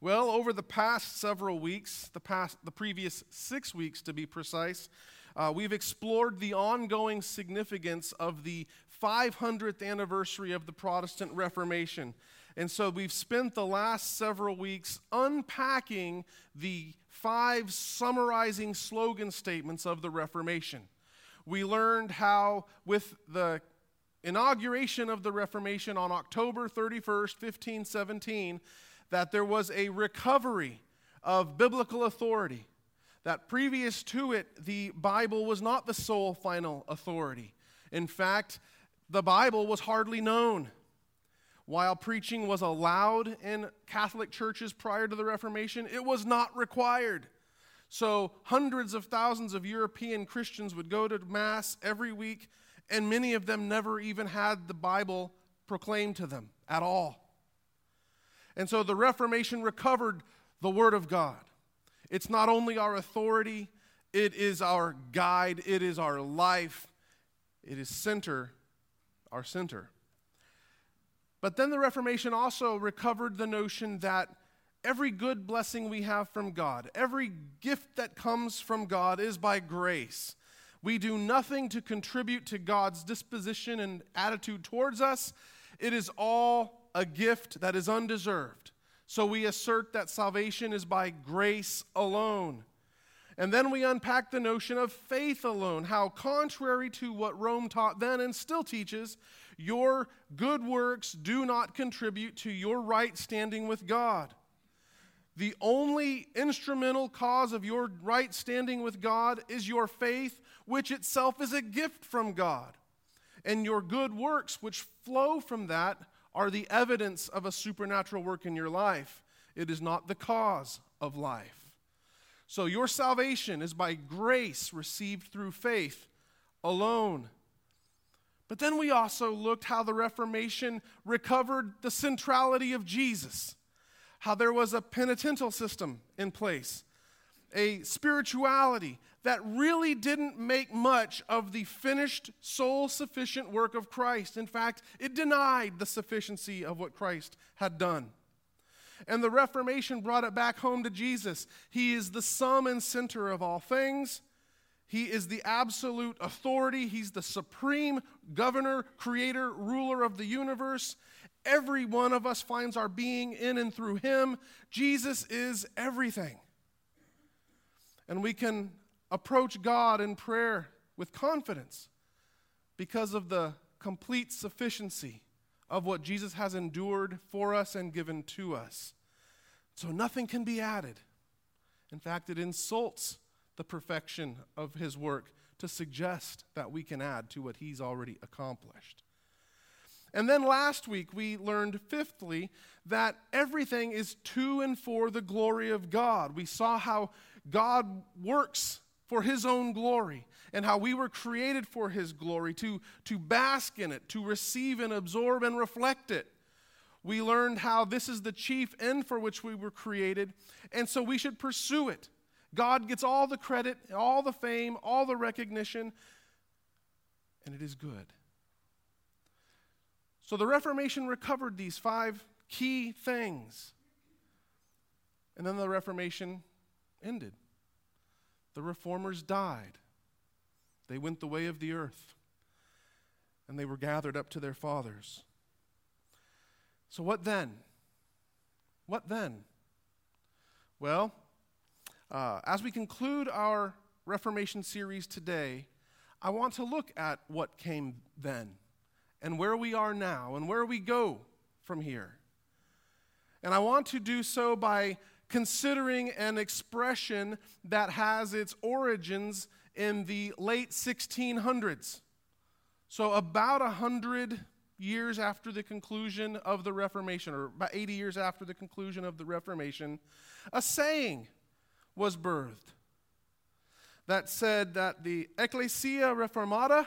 Well, over the past several weeks, the previous 6 weeks to be precise, we've explored the ongoing significance of the 500th anniversary of the Protestant Reformation. And so we've spent the last several weeks unpacking the 5 summarizing slogan statements of the Reformation. We learned how, with the inauguration of the Reformation on October 31st, 1517, that there was a recovery of biblical authority, that previous to it, the Bible was not the sole final authority. In fact, the Bible was hardly known. While preaching was allowed in Catholic churches prior to the Reformation, it was not required. So hundreds of thousands of European Christians would go to Mass every week, and many of them never even had the Bible proclaimed to them at all. And so the Reformation recovered the Word of God. It's not only our authority, it is our guide, it is our life, it is our center. But then the Reformation also recovered the notion that every good blessing we have from God, every gift that comes from God is by grace. We do nothing to contribute to God's disposition and attitude towards us. It is all a gift that is undeserved. So we assert that salvation is by grace alone. And then we unpack the notion of faith alone, how contrary to what Rome taught then and still teaches, your good works do not contribute to your right standing with God. The only instrumental cause of your right standing with God is your faith, which itself is a gift from God. And your good works, which flow from that, are the evidence of a supernatural work in your life. It is not the cause of life. So your salvation is by grace received through faith alone. But then we also looked how the Reformation recovered the centrality of Jesus, how there was a penitential system in place, a spirituality that really didn't make much of the finished, soul-sufficient work of Christ. In fact, it denied the sufficiency of what Christ had done. And the Reformation brought it back home to Jesus. He is the sum and center of all things. He is the absolute authority. He's the supreme governor, creator, ruler of the universe. Every one of us finds our being in and through him. Jesus is everything. And we can approach God in prayer with confidence because of the complete sufficiency of what Jesus has endured for us and given to us. So nothing can be added. In fact, it insults the perfection of his work to suggest that we can add to what he's already accomplished. And then last week we learned, fifthly, that everything is to and for the glory of God. We saw how God works for his own glory, and how we were created for his glory, to bask in it, to receive and absorb and reflect it. We learned how this is the chief end for which we were created, and so we should pursue it. God gets all the credit, all the fame, all the recognition, and it is good. So the Reformation recovered these 5 key things, and then the Reformation ended. The reformers died. They went the way of the earth, and they were gathered up to their fathers. So what then? What then? Well, as we conclude our Reformation series today, I want to look at what came then, and where we are now, and where we go from here. And I want to do so by considering an expression that has its origins in the late 1600s. So about 100 years after the conclusion of the Reformation, or about 80 years after the conclusion of the Reformation, a saying was birthed that said that the Ecclesia Reformata,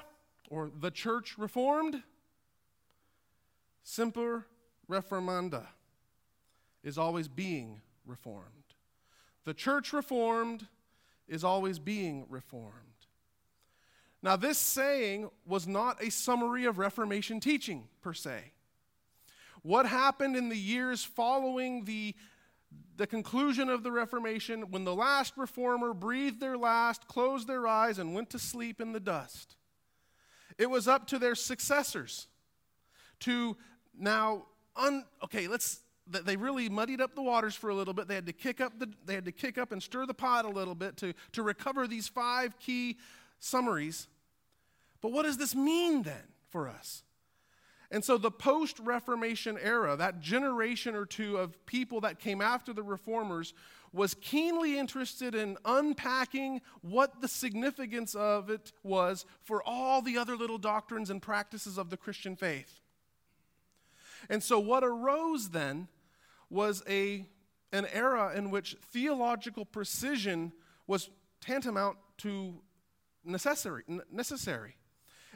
or the Church Reformed, Semper Reformanda, is always being reformed. The Church Reformed is always being reformed. Now, this saying was not a summary of Reformation teaching, per se. What happened in the years following the the conclusion of the Reformation, when the last reformer breathed their last, closed their eyes, and went to sleep in the dust. It was up to their successors to now, they really muddied up the waters for a little bit. They had to kick up and stir the pot a little bit to recover these five key summaries. But what does this mean then for us? And so the post-Reformation era, that generation or two of people that came after the reformers, was keenly interested in unpacking what the significance of it was for all the other little doctrines and practices of the Christian faith. And so what arose then was an era in which theological precision was tantamount to necessary.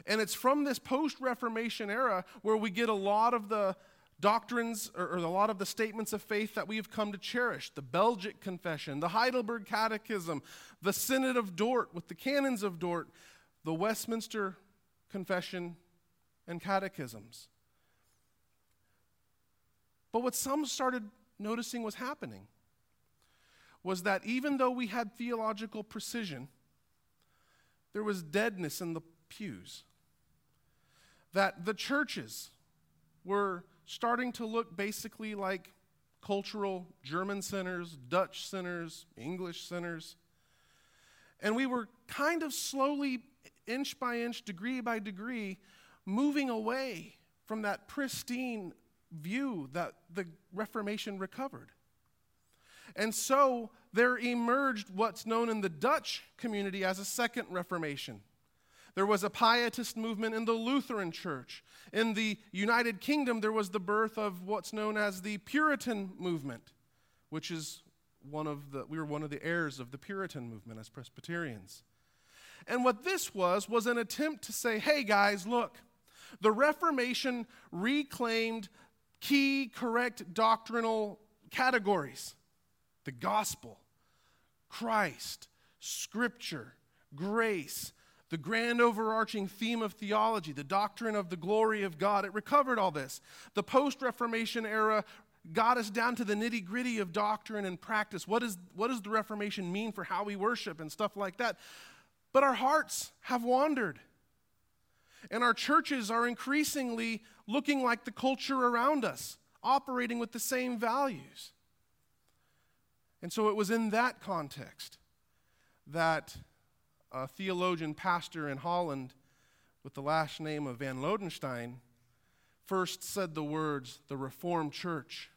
And it's from this post-Reformation era where we get a lot of the doctrines or a lot of the statements of faith that we have come to cherish. The Belgic Confession, the Heidelberg Catechism, the Synod of Dort with the canons of Dort, the Westminster Confession and Catechisms. But what some started noticing was happening was that even though we had theological precision, there was deadness in the pews. That the churches were starting to look basically like cultural German centers, Dutch centers, English centers. And we were kind of slowly, inch by inch, degree by degree, moving away from that pristine view that the Reformation recovered. And so there emerged what's known in the Dutch community as a second Reformation. There was a pietist movement in the Lutheran Church. In the United Kingdom, there was the birth of what's known as the Puritan movement, which is we were one of the heirs of the Puritan movement as Presbyterians. And what this was an attempt to say, hey guys, look, the Reformation reclaimed key correct doctrinal categories: the gospel, Christ, Scripture, grace, the grand overarching theme of theology, the doctrine of the glory of God. It recovered all this. The post-Reformation era got us down to the nitty-gritty of doctrine and practice. What does the Reformation mean for how we worship and stuff like that? But our hearts have wandered. And our churches are increasingly looking like the culture around us, operating with the same values. And so it was in that context that a theologian pastor in Holland with the last name of Van Lodenstein first said the words, "The Reformed Church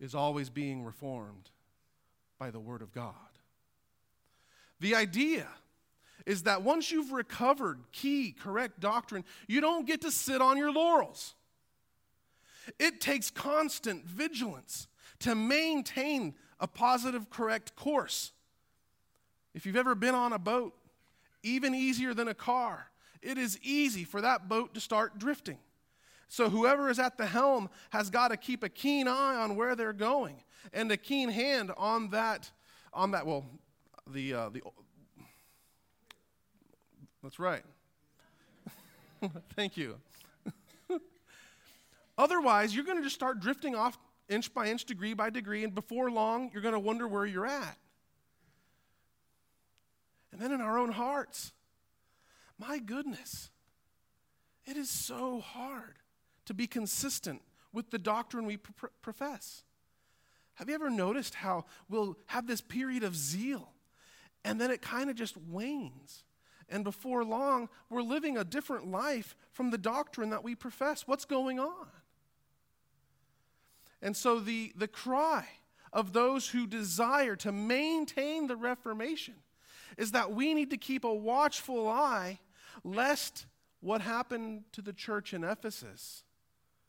is always being reformed by the Word of God." The idea is that once you've recovered key, correct doctrine, you don't get to sit on your laurels. It takes constant vigilance to maintain a positive, correct course. If you've ever been on a boat, even easier than a car, it is easy for that boat to start drifting. So whoever is at the helm has got to keep a keen eye on where they're going and a keen hand on that's right. Thank you. Otherwise, you're going to just start drifting off inch by inch, degree by degree, and before long, you're going to wonder where you're at. And then in our own hearts, my goodness, it is so hard to be consistent with the doctrine we profess. Have you ever noticed how we'll have this period of zeal, and then it kind of just wanes? And before long, we're living a different life from the doctrine that we profess. What's going on? And so the cry of those who desire to maintain the Reformation is that we need to keep a watchful eye lest what happened to the church in Ephesus,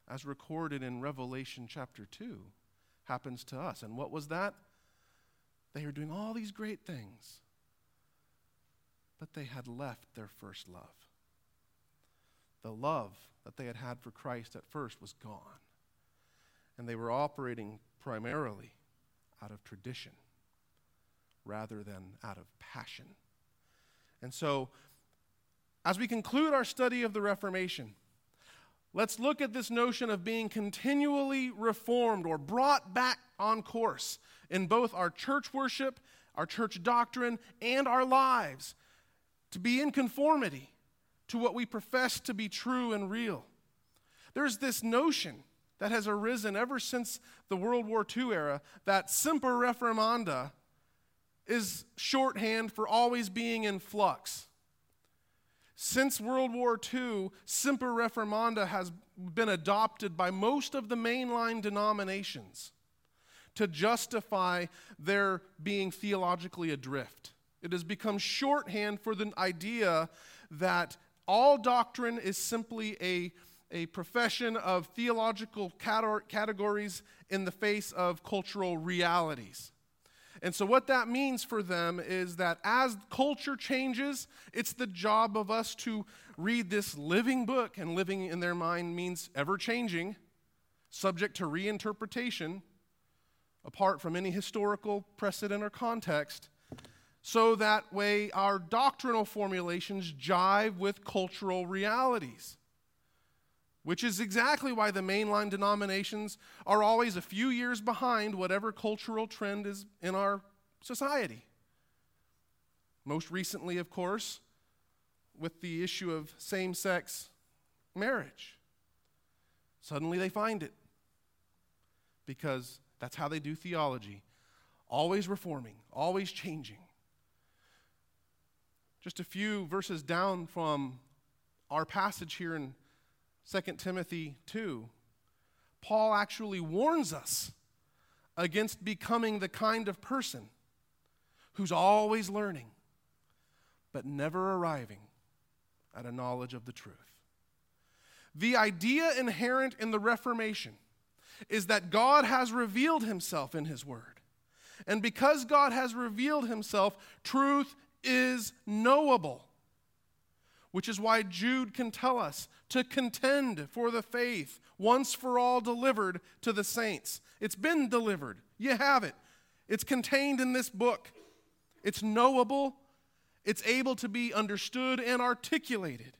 as recorded in Revelation chapter 2, happens to us. And what was that? They were doing all these great things, but they had left their first love. The love that they had had for Christ at first was gone, and they were operating primarily out of tradition rather than out of passion. And so, as we conclude our study of the Reformation, let's look at this notion of being continually reformed or brought back on course in both our church worship, our church doctrine, and our lives, to be in conformity to what we profess to be true and real. There's this notion that has arisen ever since the World War II era that Semper Reformanda is shorthand for always being in flux. Since World War II, Semper Reformanda has been adopted by most of the mainline denominations to justify their being theologically adrift. It has become shorthand for the idea that all doctrine is simply a profession of theological categories in the face of cultural realities. And so what that means for them is that as culture changes, it's the job of us to read this living book, and living in their mind means ever-changing, subject to reinterpretation, apart from any historical precedent or context, so that way our doctrinal formulations jive with cultural realities. Which is exactly why the mainline denominations are always a few years behind whatever cultural trend is in our society. Most recently, of course, with the issue of same-sex marriage. Suddenly they find it, because that's how they do theology. Always reforming, always changing. Just a few verses down from our passage here in 2 Timothy 2, Paul actually warns us against becoming the kind of person who's always learning, but never arriving at a knowledge of the truth. The idea inherent in the Reformation is that God has revealed himself in his word. And because God has revealed himself, truth is knowable. Which is why Jude can tell us to contend for the faith once for all delivered to the saints. It's been delivered. You have it. It's contained in this book. It's knowable. It's able to be understood and articulated.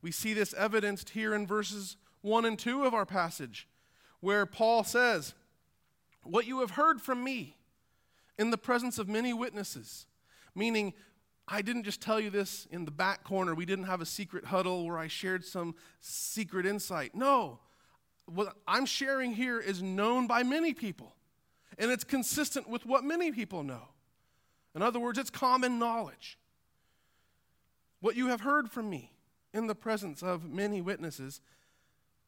We see this evidenced here in verses 1 and 2 of our passage, where Paul says, "What you have heard from me in the presence of many witnesses," meaning I didn't just tell you this in the back corner. We didn't have a secret huddle where I shared some secret insight. No, what I'm sharing here is known by many people, and it's consistent with what many people know. In other words, it's common knowledge. What you have heard from me in the presence of many witnesses,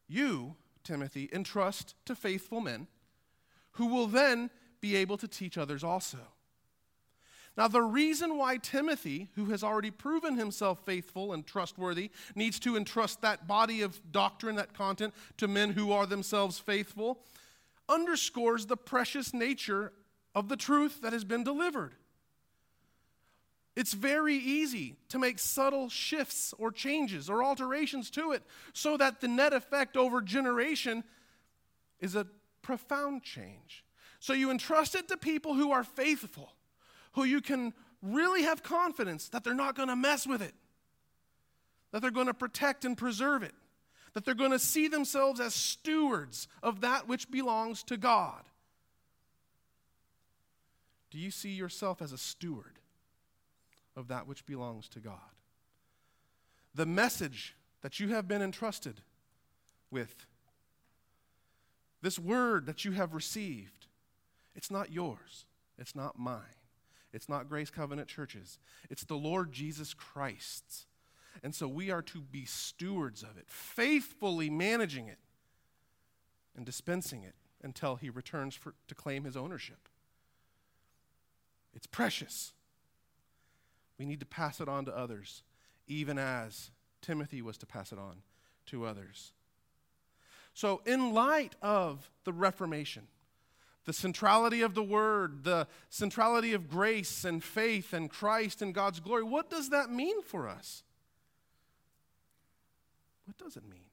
you, Timothy, entrust to faithful men who will then be able to teach others also. Now, the reason why Timothy, who has already proven himself faithful and trustworthy, needs to entrust that body of doctrine, that content, to men who are themselves faithful, underscores the precious nature of the truth that has been delivered. It's very easy to make subtle shifts or changes or alterations to it so that the net effect over generation is a profound change. So you entrust it to people who are faithful, who you can really have confidence that they're not going to mess with it, that they're going to protect and preserve it, that they're going to see themselves as stewards of that which belongs to God. Do you see yourself as a steward of that which belongs to God? The message that you have been entrusted with, this word that you have received, it's not yours, it's not mine. It's not Grace Covenant Church's. It's the Lord Jesus Christ's. And so we are to be stewards of it, faithfully managing it and dispensing it until he returns to claim his ownership. It's precious. We need to pass it on to others, even as Timothy was to pass it on to others. So in light of the Reformation, the centrality of the word, the centrality of grace and faith and Christ and God's glory, what does that mean for us? What does it mean?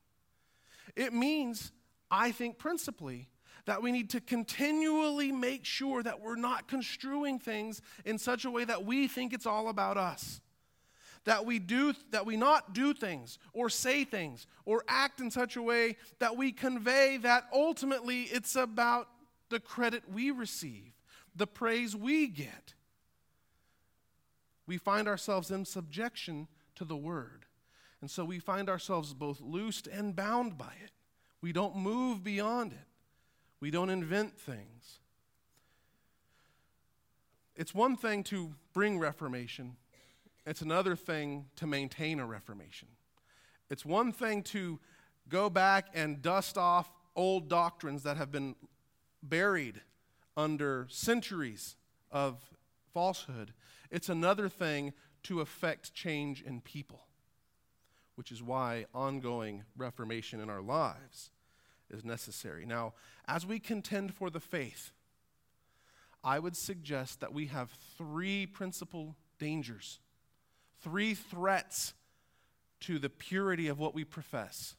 It means, I think principally, that we need to continually make sure that we're not construing things in such a way that we think it's all about us. that we not do things or say things or act in such a way that we convey that ultimately it's about the credit we receive, the praise we get. We find ourselves in subjection to the word. And so we find ourselves both loosed and bound by it. We don't move beyond it. We don't invent things. It's one thing to bring reformation. It's another thing to maintain a reformation. It's one thing to go back and dust off old doctrines that have been buried under centuries of falsehood. It's another thing to affect change in people, which is why ongoing reformation in our lives is necessary. Now, as we contend for the faith, I would suggest that we have three principal dangers, three threats to the purity of what we profess.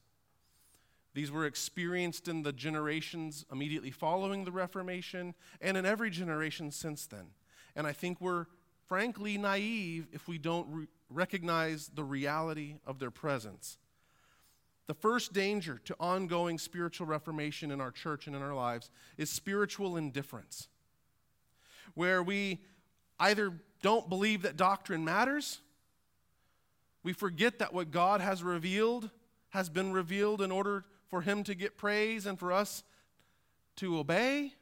These were experienced in the generations immediately following the Reformation and in every generation since then. And I think we're frankly naive if we don't recognize the reality of their presence. The first danger to ongoing spiritual reformation in our church and in our lives is spiritual indifference, where we either don't believe that doctrine matters, we forget that what God has revealed has been revealed in order for him to get praise and for us to obey,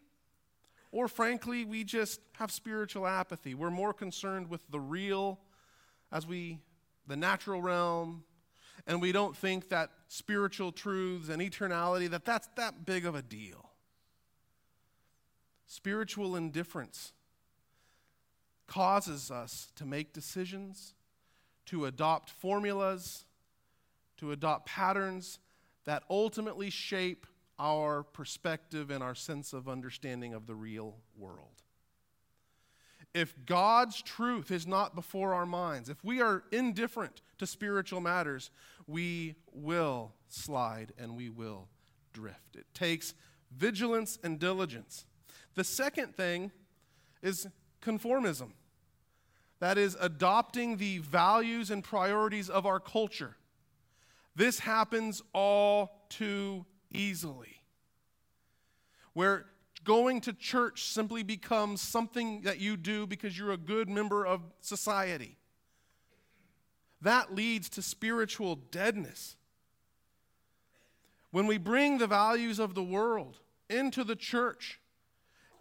or frankly, we just have spiritual apathy. We're more concerned with the real the natural realm, and we don't think that spiritual truths and eternality, that's that big of a deal. Spiritual indifference causes us to make decisions, to adopt formulas, to adopt patterns that ultimately shape our perspective and our sense of understanding of the real world. If God's truth is not before our minds, if we are indifferent to spiritual matters, we will slide and we will drift. It takes vigilance and diligence. The second thing is conformism. That is adopting the values and priorities of our culture. This happens all too easily, where going to church simply becomes something that you do because you're a good member of society. That leads to spiritual deadness. When we bring the values of the world into the church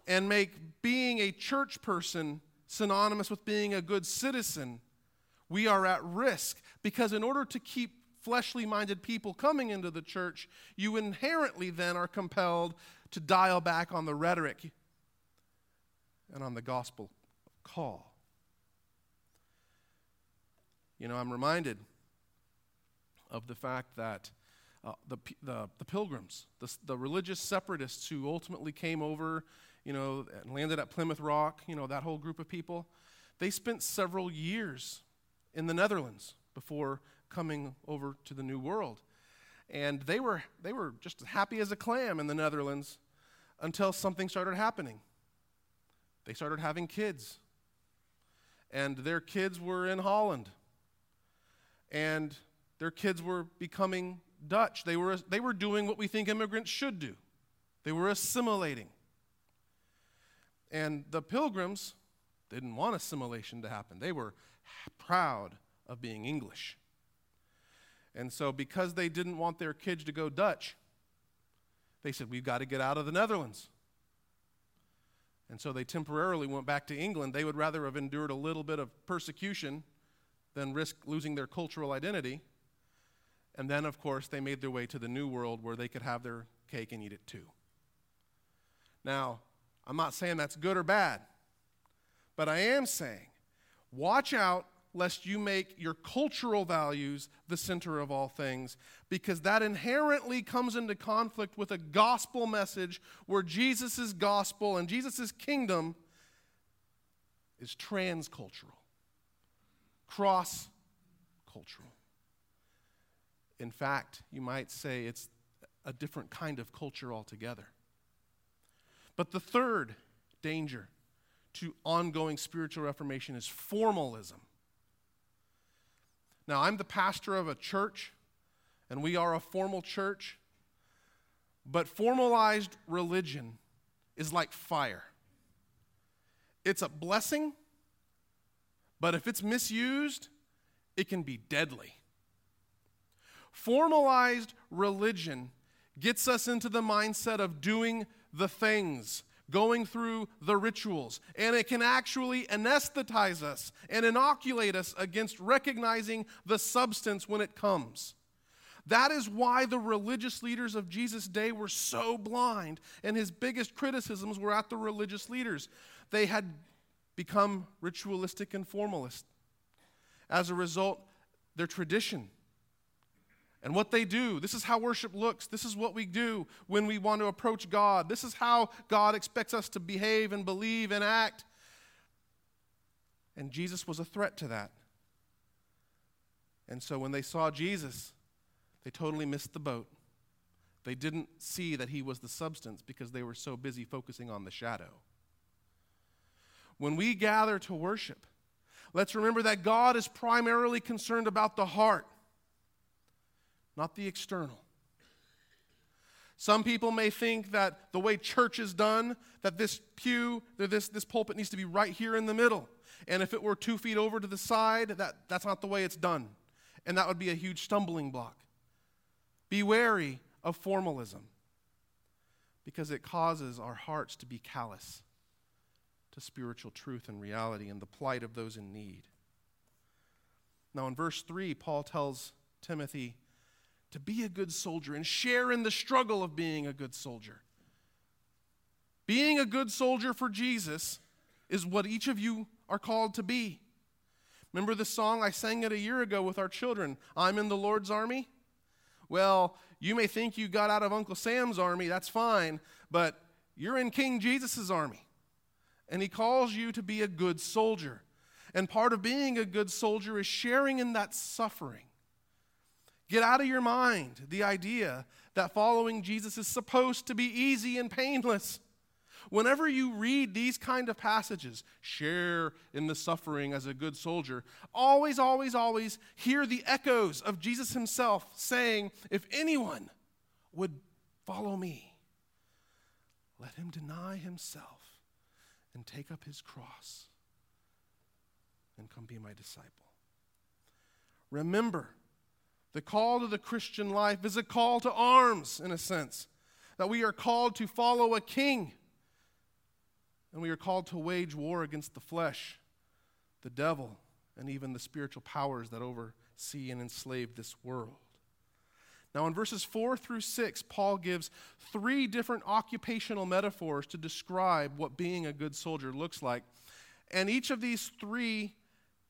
and make being a church person synonymous with being a good citizen, we are at risk, because in order to keep fleshly-minded people coming into the church, you inherently then are compelled to dial back on the rhetoric and on the gospel call. You know, I'm reminded of the fact that the Pilgrims, the religious separatists who ultimately came over, and landed at Plymouth Rock, that whole group of people, they spent several years in the Netherlands before coming over to the New World. And they were just as happy as a clam in the Netherlands until something started happening. They started having kids. And their kids were in Holland. And their kids were becoming Dutch. They were doing what we think immigrants should do. They were assimilating. And the Pilgrims didn't want assimilation to happen. They were proud of being English. And so because they didn't want their kids to go Dutch, they said, we've got to get out of the Netherlands. And so they temporarily went back to England. They would rather have endured a little bit of persecution than risk losing their cultural identity. And then, of course, they made their way to the New World, where they could have their cake and eat it too. Now, I'm not saying that's good or bad, but I am saying, watch out lest you make your cultural values the center of all things, because that inherently comes into conflict with a gospel message where Jesus' gospel and Jesus' kingdom is transcultural, cross-cultural. In fact, you might say it's a different kind of culture altogether. But the third danger to ongoing spiritual reformation is formalism. Now, I'm the pastor of a church, and we are a formal church, but formalized religion is like fire. It's a blessing, but if it's misused, it can be deadly. Formalized religion gets us into the mindset of doing the things, going through the rituals, and it can actually anesthetize us and inoculate us against recognizing the substance when it comes. That is why the religious leaders of Jesus' day were so blind, and his biggest criticisms were at the religious leaders. They had become ritualistic and formalist. As a result, their tradition and what they do, this is how worship looks, this is what we do when we want to approach God, this is how God expects us to behave and believe and act. And Jesus was a threat to that. And so when they saw Jesus, they totally missed the boat. They didn't see that he was the substance because they were so busy focusing on the shadow. When we gather to worship, let's remember that God is primarily concerned about the heart, not the external. Some people may think that the way church is done, that this pew, this pulpit needs to be right here in the middle. And if it were 2 feet over to the side, that's not the way it's done. And that would be a huge stumbling block. Be wary of formalism because it causes our hearts to be callous to spiritual truth and reality and the plight of those in need. Now in verse 3, Paul tells Timothy to be a good soldier and share in the struggle of being a good soldier. Being a good soldier for Jesus is what each of you are called to be. Remember the song I sang it a year ago with our children, I'm in the Lord's army? Well, you may think you got out of Uncle Sam's army, that's fine, but you're in King Jesus' army. And he calls you to be a good soldier. And part of being a good soldier is sharing in that suffering. Get out of your mind the idea that following Jesus is supposed to be easy and painless. Whenever you read these kind of passages, share in the suffering as a good soldier, always, always, always hear the echoes of Jesus himself saying, if anyone would follow me, let him deny himself and take up his cross and come be my disciple. Remember, the call to the Christian life is a call to arms, in a sense, that we are called to follow a king, and we are called to wage war against the flesh, the devil, and even the spiritual powers that oversee and enslave this world. Now in verses 4 through 6, Paul gives 3 different occupational metaphors to describe what being a good soldier looks like. And each of these 3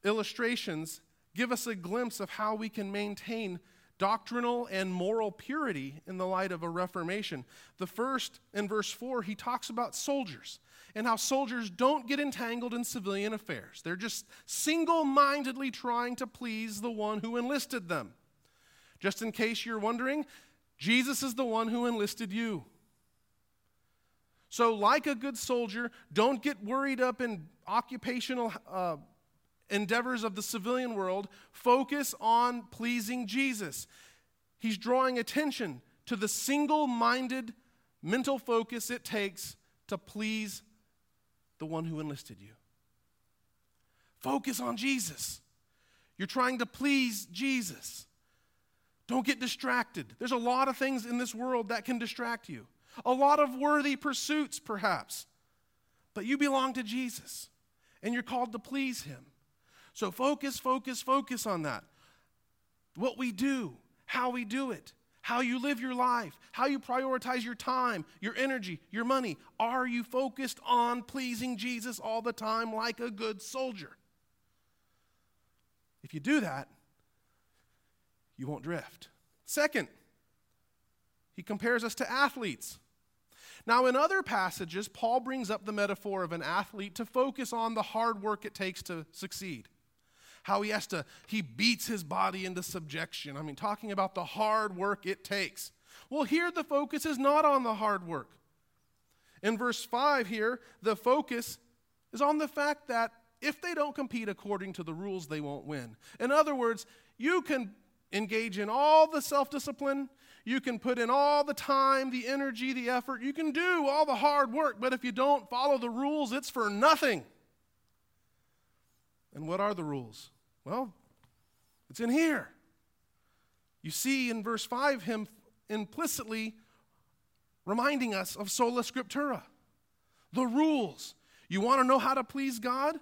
illustrations give us a glimpse of how we can maintain doctrinal and moral purity in the light of a reformation. The first, in verse 4, he talks about soldiers and how soldiers don't get entangled in civilian affairs. They're just single-mindedly trying to please the one who enlisted them. Just in case you're wondering, Jesus is the one who enlisted you. So like a good soldier, don't get worried up in occupational endeavors of the civilian world. Focus on pleasing Jesus. He's drawing attention to the single-minded mental focus it takes to please the one who enlisted you. Focus on Jesus. You're trying to please Jesus. Don't get distracted. There's a lot of things in this world that can distract you. A lot of worthy pursuits, perhaps. But you belong to Jesus, and you're called to please him. So focus, focus, focus on that. What we do, how we do it, how you live your life, how you prioritize your time, your energy, your money. Are you focused on pleasing Jesus all the time like a good soldier? If you do that, you won't drift. Second, he compares us to athletes. Now, in other passages, Paul brings up the metaphor of an athlete to focus on the hard work it takes to succeed. How he beats his body into subjection. I mean, talking about the hard work it takes. Well, here the focus is not on the hard work. In verse 5 here, the focus is on the fact that If they don't compete according to the rules, they won't win. In other words, you can engage in all the self-discipline. You can put in all the time, the energy, the effort. You can do all the hard work, but if you don't follow the rules, it's for nothing. And what are the rules? Well, it's in here. You see in verse 5 him implicitly reminding us of sola scriptura, the rules. You want to know how to please God?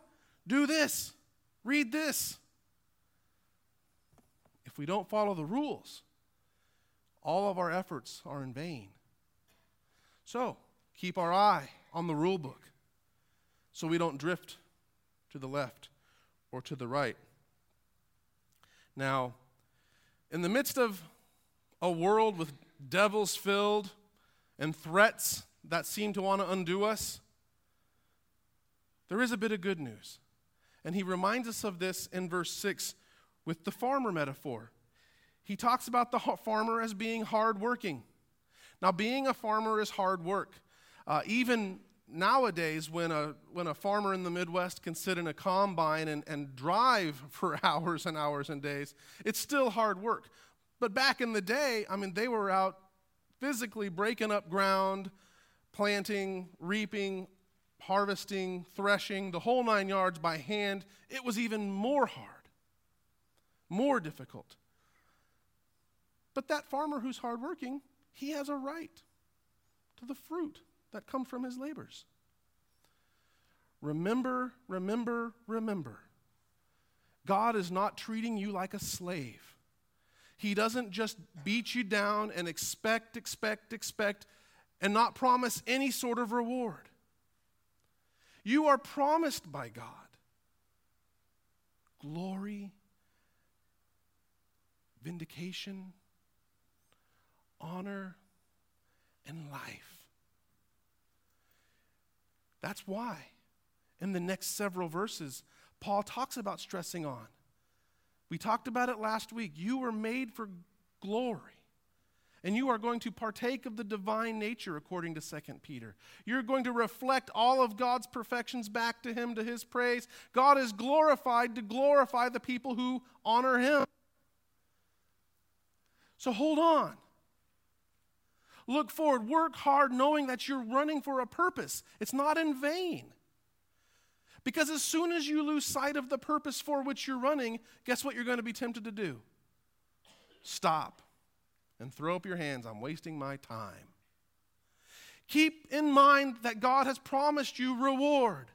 Do this. Read this. If we don't follow the rules, all of our efforts are in vain. So, keep our eye on the rule book so we don't drift to the left or to the right. Now, in the midst of a world with devils filled and threats that seem to want to undo us, there is a bit of good news. And he reminds us of this in verse 6 with the farmer metaphor. He talks about the farmer as being hardworking. Now, being a farmer is hard work. Even nowadays, when a farmer in the Midwest can sit in a combine and drive for hours and hours and days, it's still hard work. But back in the day, I mean, they were out physically breaking up ground, planting, reaping, harvesting, threshing, the whole 9 yards by hand. It was even more hard, more difficult. But that farmer who's hardworking, he has a right to the fruit that comes from his labors. Remember, remember, remember. God is not treating you like a slave. He doesn't just beat you down and expect, and not promise any sort of reward. You are promised by God glory, vindication, honor, and life. That's why in the next several verses, Paul talks about stressing on. We talked about it last week. You were made for glory, and you are going to partake of the divine nature according to 2 Peter. You're going to reflect all of God's perfections back to him, to his praise. God is glorified to glorify the people who honor him. So hold on. Look forward, work hard, knowing that you're running for a purpose. It's not in vain. Because as soon as you lose sight of the purpose for which you're running, guess what you're going to be tempted to do? Stop and throw up your hands. I'm wasting my time. Keep in mind that God has promised you reward.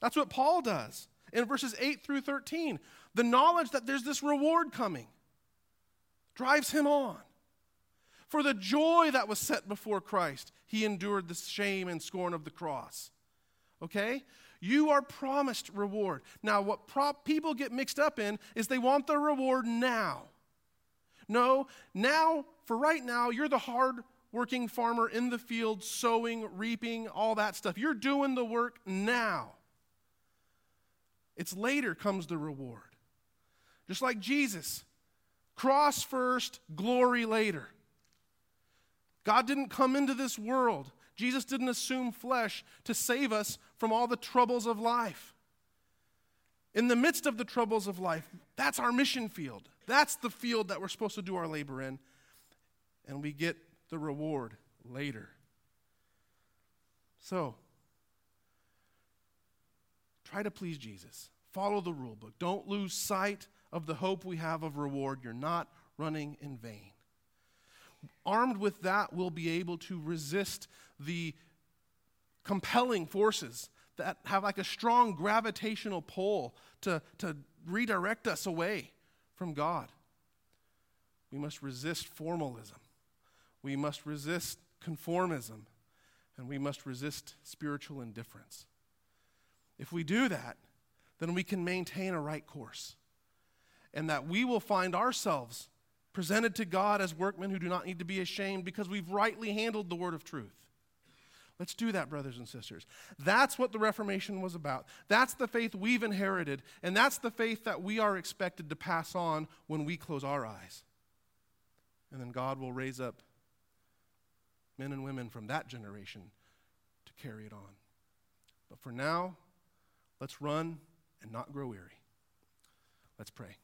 That's what Paul does in verses 8 through 13. The knowledge that there's this reward coming drives him on. For the joy that was set before Christ, he endured the shame and scorn of the cross. Okay? You are promised reward. Now, what people get mixed up in is they want the reward now. No, now, for right now, you're the hard-working farmer in the field, sowing, reaping, all that stuff. You're doing the work now. It's later comes the reward. Just like Jesus, cross first, glory later. God didn't come into this world. Jesus didn't assume flesh to save us from all the troubles of life. In the midst of the troubles of life, that's our mission field. That's the field that we're supposed to do our labor in. And we get the reward later. So, try to please Jesus. Follow the rule book. Don't lose sight of the hope we have of reward. You're not running in vain. Armed with that, we'll be able to resist the compelling forces that have like a strong gravitational pull to redirect us away from God. We must resist formalism. We must resist conformism. And we must resist spiritual indifference. If we do that, then we can maintain a right course. And that we will find ourselves presented to God as workmen who do not need to be ashamed because we've rightly handled the word of truth. Let's do that, brothers and sisters. That's what the Reformation was about. That's the faith we've inherited, and that's the faith that we are expected to pass on when we close our eyes. And then God will raise up men and women from that generation to carry it on. But for now, let's run and not grow weary. Let's pray.